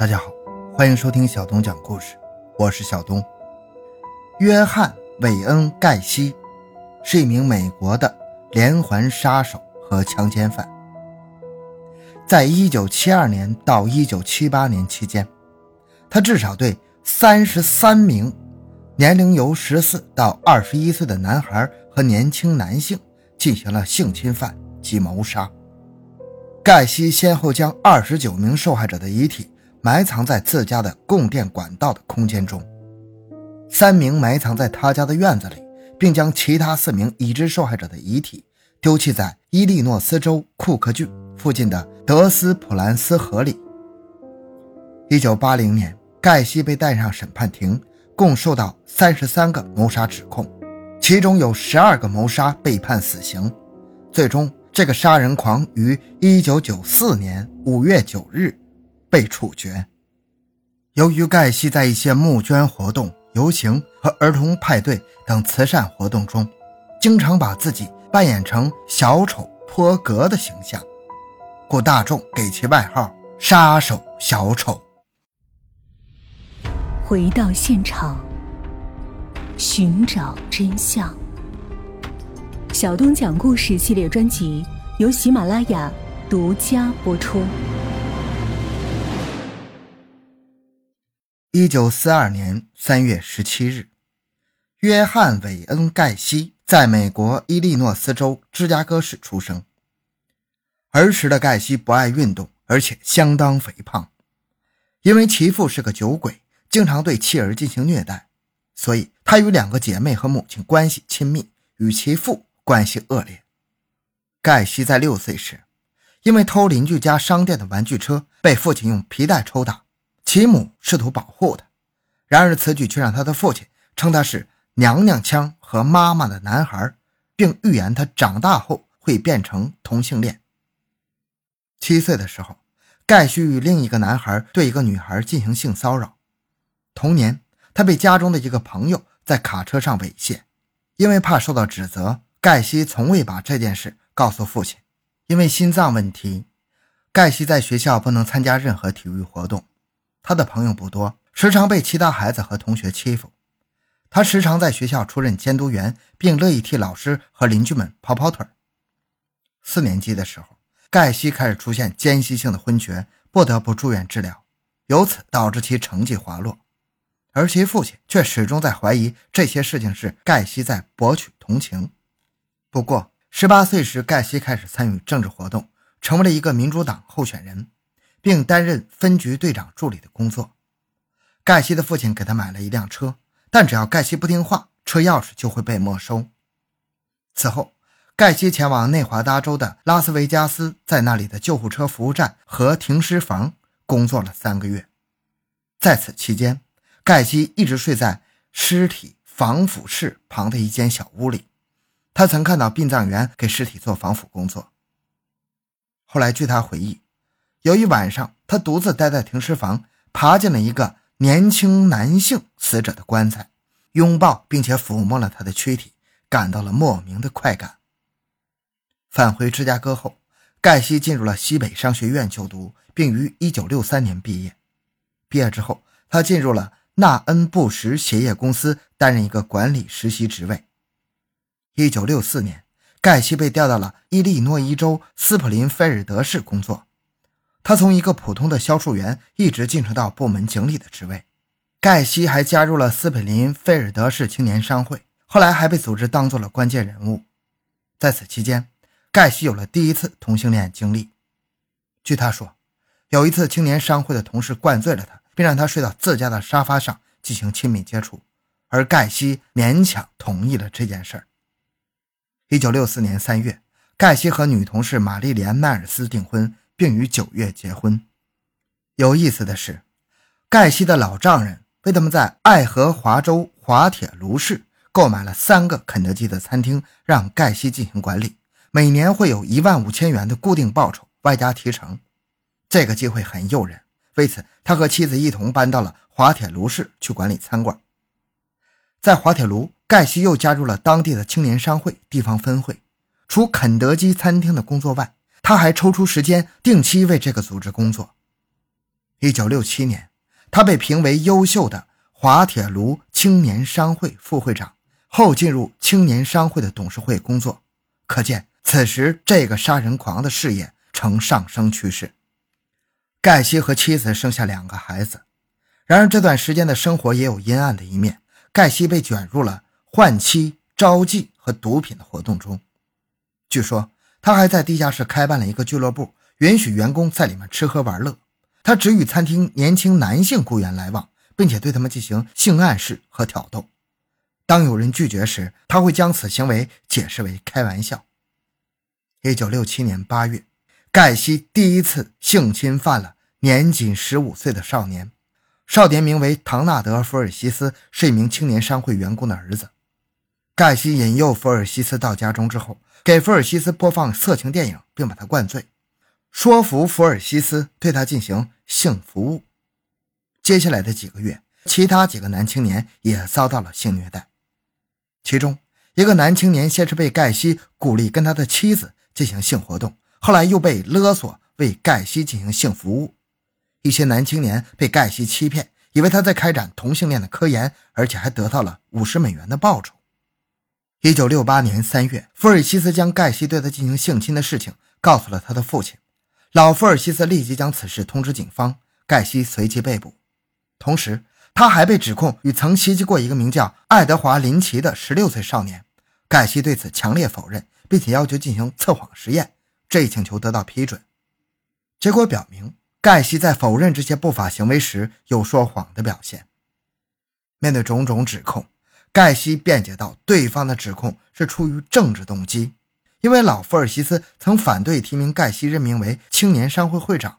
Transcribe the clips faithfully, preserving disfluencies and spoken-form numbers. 大家好，欢迎收听小东讲故事，我是小东。约翰·韦恩·盖西是一名美国的连环杀手和强奸犯。在一九七二年到一九七八年期间，他至少对三十三名年龄由十四到二十一岁的男孩和年轻男性进行了性侵犯及谋杀。盖西先后将二十九名受害者的遗体埋藏在自家的供电管道的空间中，三名埋藏在他家的院子里，并将其他四名已知受害者的遗体丢弃在伊利诺斯州库克郡附近的德斯普兰斯河里。一九八零年，盖西被带上审判庭，共受到三十三个谋杀指控，其中有十二个谋杀被判死刑。最终，这个杀人狂于一九九四年五月九日被处决。由于盖西在一些募捐活动、游行和儿童派对等慈善活动中，经常把自己扮演成小丑坡格的形象，故大众给其外号“杀手小丑”。回到现场，寻找真相。小东讲故事系列专辑由喜马拉雅独家播出。一九四二年三月十七日，约翰·韦恩·盖西在美国伊利诺斯州芝加哥市出生。儿时的盖西不爱运动，而且相当肥胖。因为其父是个酒鬼，经常对妻儿进行虐待，所以他与两个姐妹和母亲关系亲密，与其父关系恶劣。盖西在六岁时，因为偷邻居家商店的玩具车，被父亲用皮带抽打。其母试图保护他，然而此举却让他的父亲称他是娘娘腔和妈妈的男孩，并预言他长大后会变成同性恋。七岁的时候，盖西与另一个男孩对一个女孩进行性骚扰。同年，他被家中的一个朋友在卡车上猥亵，因为怕受到指责，盖西从未把这件事告诉父亲。因为心脏问题，盖西在学校不能参加任何体育活动。他的朋友不多，时常被其他孩子和同学欺负。他时常在学校出任监督员，并乐意替老师和邻居们跑跑腿。四年级的时候，盖西开始出现间歇性的昏厥，不得不住院治疗，由此导致其成绩滑落。而其父亲却始终在怀疑这些事情是盖西在博取同情。不过十八岁时，盖西开始参与政治活动，成为了一个民主党候选人，并担任分局队长助理的工作。盖西的父亲给他买了一辆车，但只要盖西不听话，车钥匙就会被没收。此后，盖西前往内华达州的拉斯维加斯，在那里的救护车服务站和停尸房工作了三个月。在此期间，盖西一直睡在尸体防腐室旁的一间小屋里，他曾看到殡葬员给尸体做防腐工作。后来据他回忆，有一晚上，他独自待在停尸房，爬进了一个年轻男性死者的棺材，拥抱并且抚摸了他的躯体，感到了莫名的快感。返回芝加哥后，盖西进入了西北商学院就读，并于一九六三年毕业。毕业之后，他进入了纳恩布什鞋业公司，担任一个管理实习职位。一九六四年，盖西被调到了伊利诺伊州斯普林菲尔德市工作。他从一个普通的销售员一直晋升到部门经理的职位。盖西还加入了斯普林菲尔德市青年商会，后来还被组织当做了关键人物。在此期间，盖西有了第一次同性恋经历。据他说，有一次青年商会的同事灌醉了他，并让他睡到自家的沙发上进行亲密接触，而盖西勉强同意了这件事儿。一九六四年三月，盖西和女同事玛丽莲·迈尔斯订婚，并于九月结婚。有意思的是，盖西的老丈人为他们在爱荷华州滑铁卢市购买了三个肯德基的餐厅，让盖西进行管理，每年会有一万五千元的固定报酬，外加提成。这个机会很诱人，为此他和妻子一同搬到了滑铁卢市去管理餐馆。在滑铁卢，盖西又加入了当地的青年商会地方分会。除肯德基餐厅的工作外，他还抽出时间定期为这个组织工作。一九六七年，他被评为优秀的滑铁卢青年商会副会长，后进入青年商会的董事会工作。可见此时这个杀人狂的事业呈上升趋势。盖西和妻子生下两个孩子，然而这段时间的生活也有阴暗的一面，盖西被卷入了换妻、招妓和毒品的活动中。据说他还在地下室开办了一个俱乐部，允许员工在里面吃喝玩乐。他只与餐厅年轻男性雇员来往，并且对他们进行性暗示和挑逗。当有人拒绝时，他会将此行为解释为开玩笑。一九六七年八月，盖西第一次性侵犯了年仅十五岁的少年，少年名为唐纳德·福尔西斯，是一名青年商会员工的儿子。盖西引诱福尔西斯到家中之后，给福尔西斯播放色情电影，并把他灌醉，说服福尔西斯对他进行性服务。接下来的几个月，其他几个男青年也遭到了性虐待。其中一个男青年先是被盖西鼓励跟他的妻子进行性活动，后来又被勒索为盖西进行性服务。一些男青年被盖西欺骗，以为他在开展同性恋的科研，而且还得到了五十美元的报酬。一九六八年三月，福尔西斯将盖西对他进行性侵的事情告诉了他的父亲，老福尔西斯立即将此事通知警方，盖西随即被捕。同时他还被指控与曾袭击过一个名叫爱德华·林奇的十六岁少年，盖西对此强烈否认，并且要求进行测谎实验，这一请求得到批准。结果表明，盖西在否认这些不法行为时有说谎的表现。面对种种指控，盖西辩解到对方的指控是出于政治动机，因为老福尔西斯曾反对提名盖西任命为青年商会会长。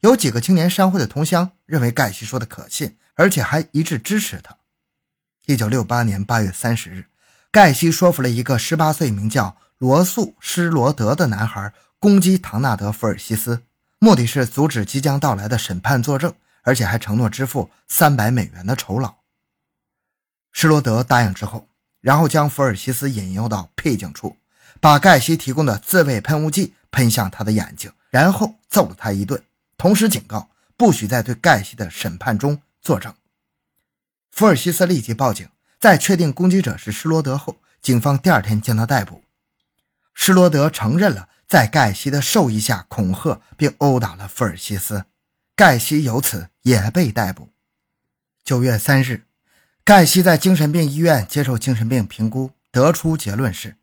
有几个青年商会的同乡认为盖西说的可信，而且还一致支持他。一九六八年八月三十日，盖西说服了一个十八岁名叫罗素·施罗德的男孩攻击唐纳德·福尔西斯，目的是阻止即将到来的审判作证，而且还承诺支付三百美元的酬劳。施罗德答应之后，然后将福尔西斯引诱到僻静处，把盖西提供的自慰喷雾剂喷向他的眼睛，然后揍了他一顿，同时警告不许在对盖西的审判中作证。福尔西斯立即报警，在确定攻击者是施罗德后，警方第二天将他逮捕。施罗德承认了在盖西的授意下恐吓并殴打了福尔西斯，盖西由此也被逮捕。九月三日，盖西在精神病医院接受精神病评估，得出结论是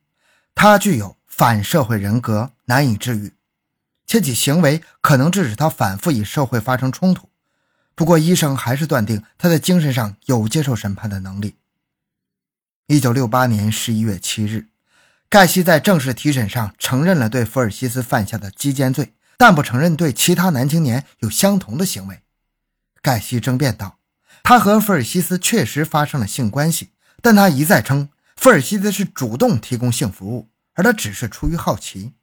他具有反社会人格，难以治愈，且其行为可能致使他反复与社会发生冲突。不过医生还是断定他在精神上有接受审判的能力。一九六八年十一月七日，盖西在正式提审上承认了对福尔西斯犯下的鸡奸罪，但不承认对其他男青年有相同的行为。盖西争辩道，他和福尔西斯确实发生了性关系，但他一再称福尔西斯是主动提供性服务，而他只是出于好奇。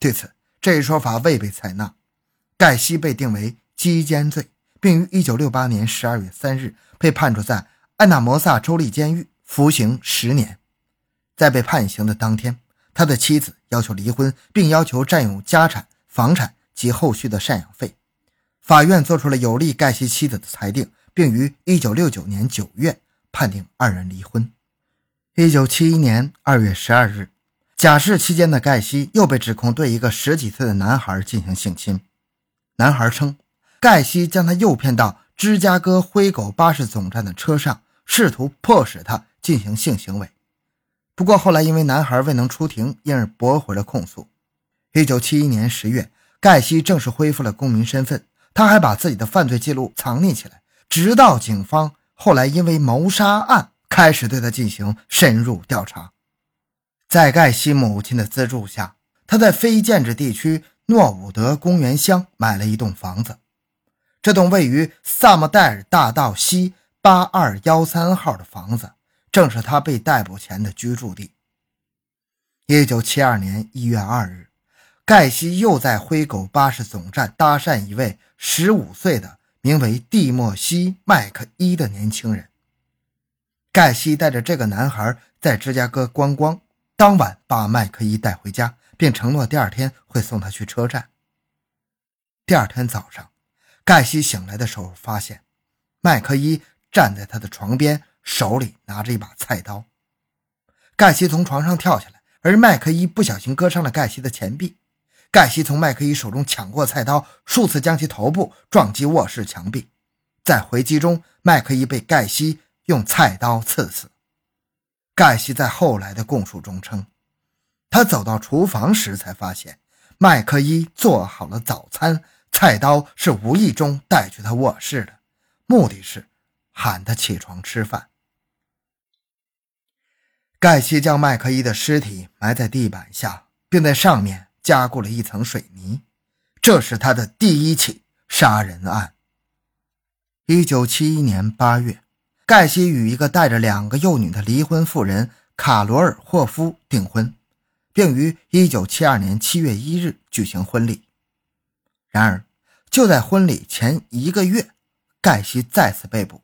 对此，这一说法未被采纳，盖西被定为鸡奸罪，并于一九六八年十二月三日被判处在安纳摩萨州立监狱服刑十年。在被判刑的当天，他的妻子要求离婚，并要求占有家产、房产及后续的赡养费。法院做出了有利盖西妻子的裁定，并于一九六九年九月判定二人离婚。一九七一年二月十二日，假释期间的盖西又被指控对一个十几岁的男孩进行性侵。男孩称，盖西将他诱骗到芝加哥灰狗巴士总站的车上，试图迫使他进行性行为。不过后来因为男孩未能出庭，因而驳回了控诉。一九七一年十月，盖西正式恢复了公民身份，他还把自己的犯罪记录藏匿起来，直到警方后来因为谋杀案开始对他进行深入调查。在盖西母亲的资助下，他在非建制地区诺伍德公园乡买了一栋房子，这栋位于萨默戴尔大道西八二一三号的房子正是他被逮捕前的居住地。一九七二年一月二日，盖西又在灰狗巴士总站搭讪一位十五岁的名为蒂莫西·麦克伊的年轻人。盖西带着这个男孩在芝加哥观光，当晚把麦克伊带回家，并承诺第二天会送他去车站。第二天早上，盖西醒来的时候发现麦克伊站在他的床边，手里拿着一把菜刀。盖西从床上跳下来，而麦克伊不小心割伤了盖西的前臂。盖西从麦克伊手中抢过菜刀，数次将其头部撞击卧室墙壁。在回击中，麦克伊被盖西用菜刀刺死。盖西在后来的供述中称，他走到厨房时才发现麦克伊做好了早餐，菜刀是无意中带去他卧室的，目的是喊他起床吃饭。盖西将麦克伊的尸体埋在地板下，并在上面加固了一层水泥，这是他的第一起杀人案。一九七一年八月，盖西与一个带着两个幼女的离婚妇人卡罗尔·霍夫订婚，并于一九七二年七月一日举行婚礼。然而，就在婚礼前一个月，盖西再次被捕。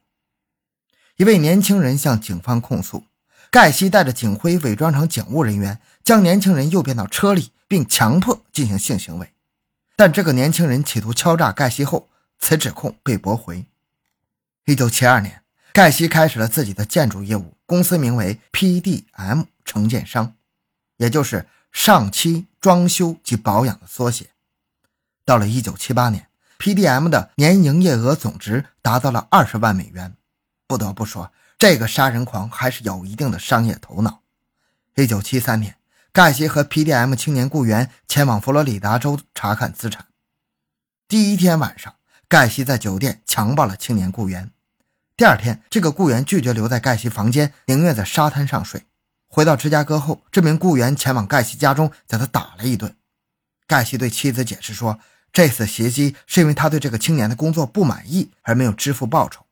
一位年轻人向警方控诉，盖西带着警徽伪装成警务人员，将年轻人诱骗到车里，并强迫进行性行为。但这个年轻人企图敲诈盖西后，此指控被驳回。一九七二年，盖西开始了自己的建筑业务，公司名为 P D M 承建商，也就是上期装修及保养的缩写。到了一九七八年， P D M 的年营业额总值达到了二十万美元。不得不说，这个杀人狂还是有一定的商业头脑。一九七三年，盖西和 P D M 青年雇员前往佛罗里达州查看资产。第一天晚上，盖西在酒店强暴了青年雇员。第二天，这个雇员拒绝留在盖西房间，宁愿在沙滩上睡。回到芝加哥后，这名雇员前往盖西家中，将他打了一顿。盖西对妻子解释说，这次袭击是因为他对这个青年的工作不满意，而没有支付报酬。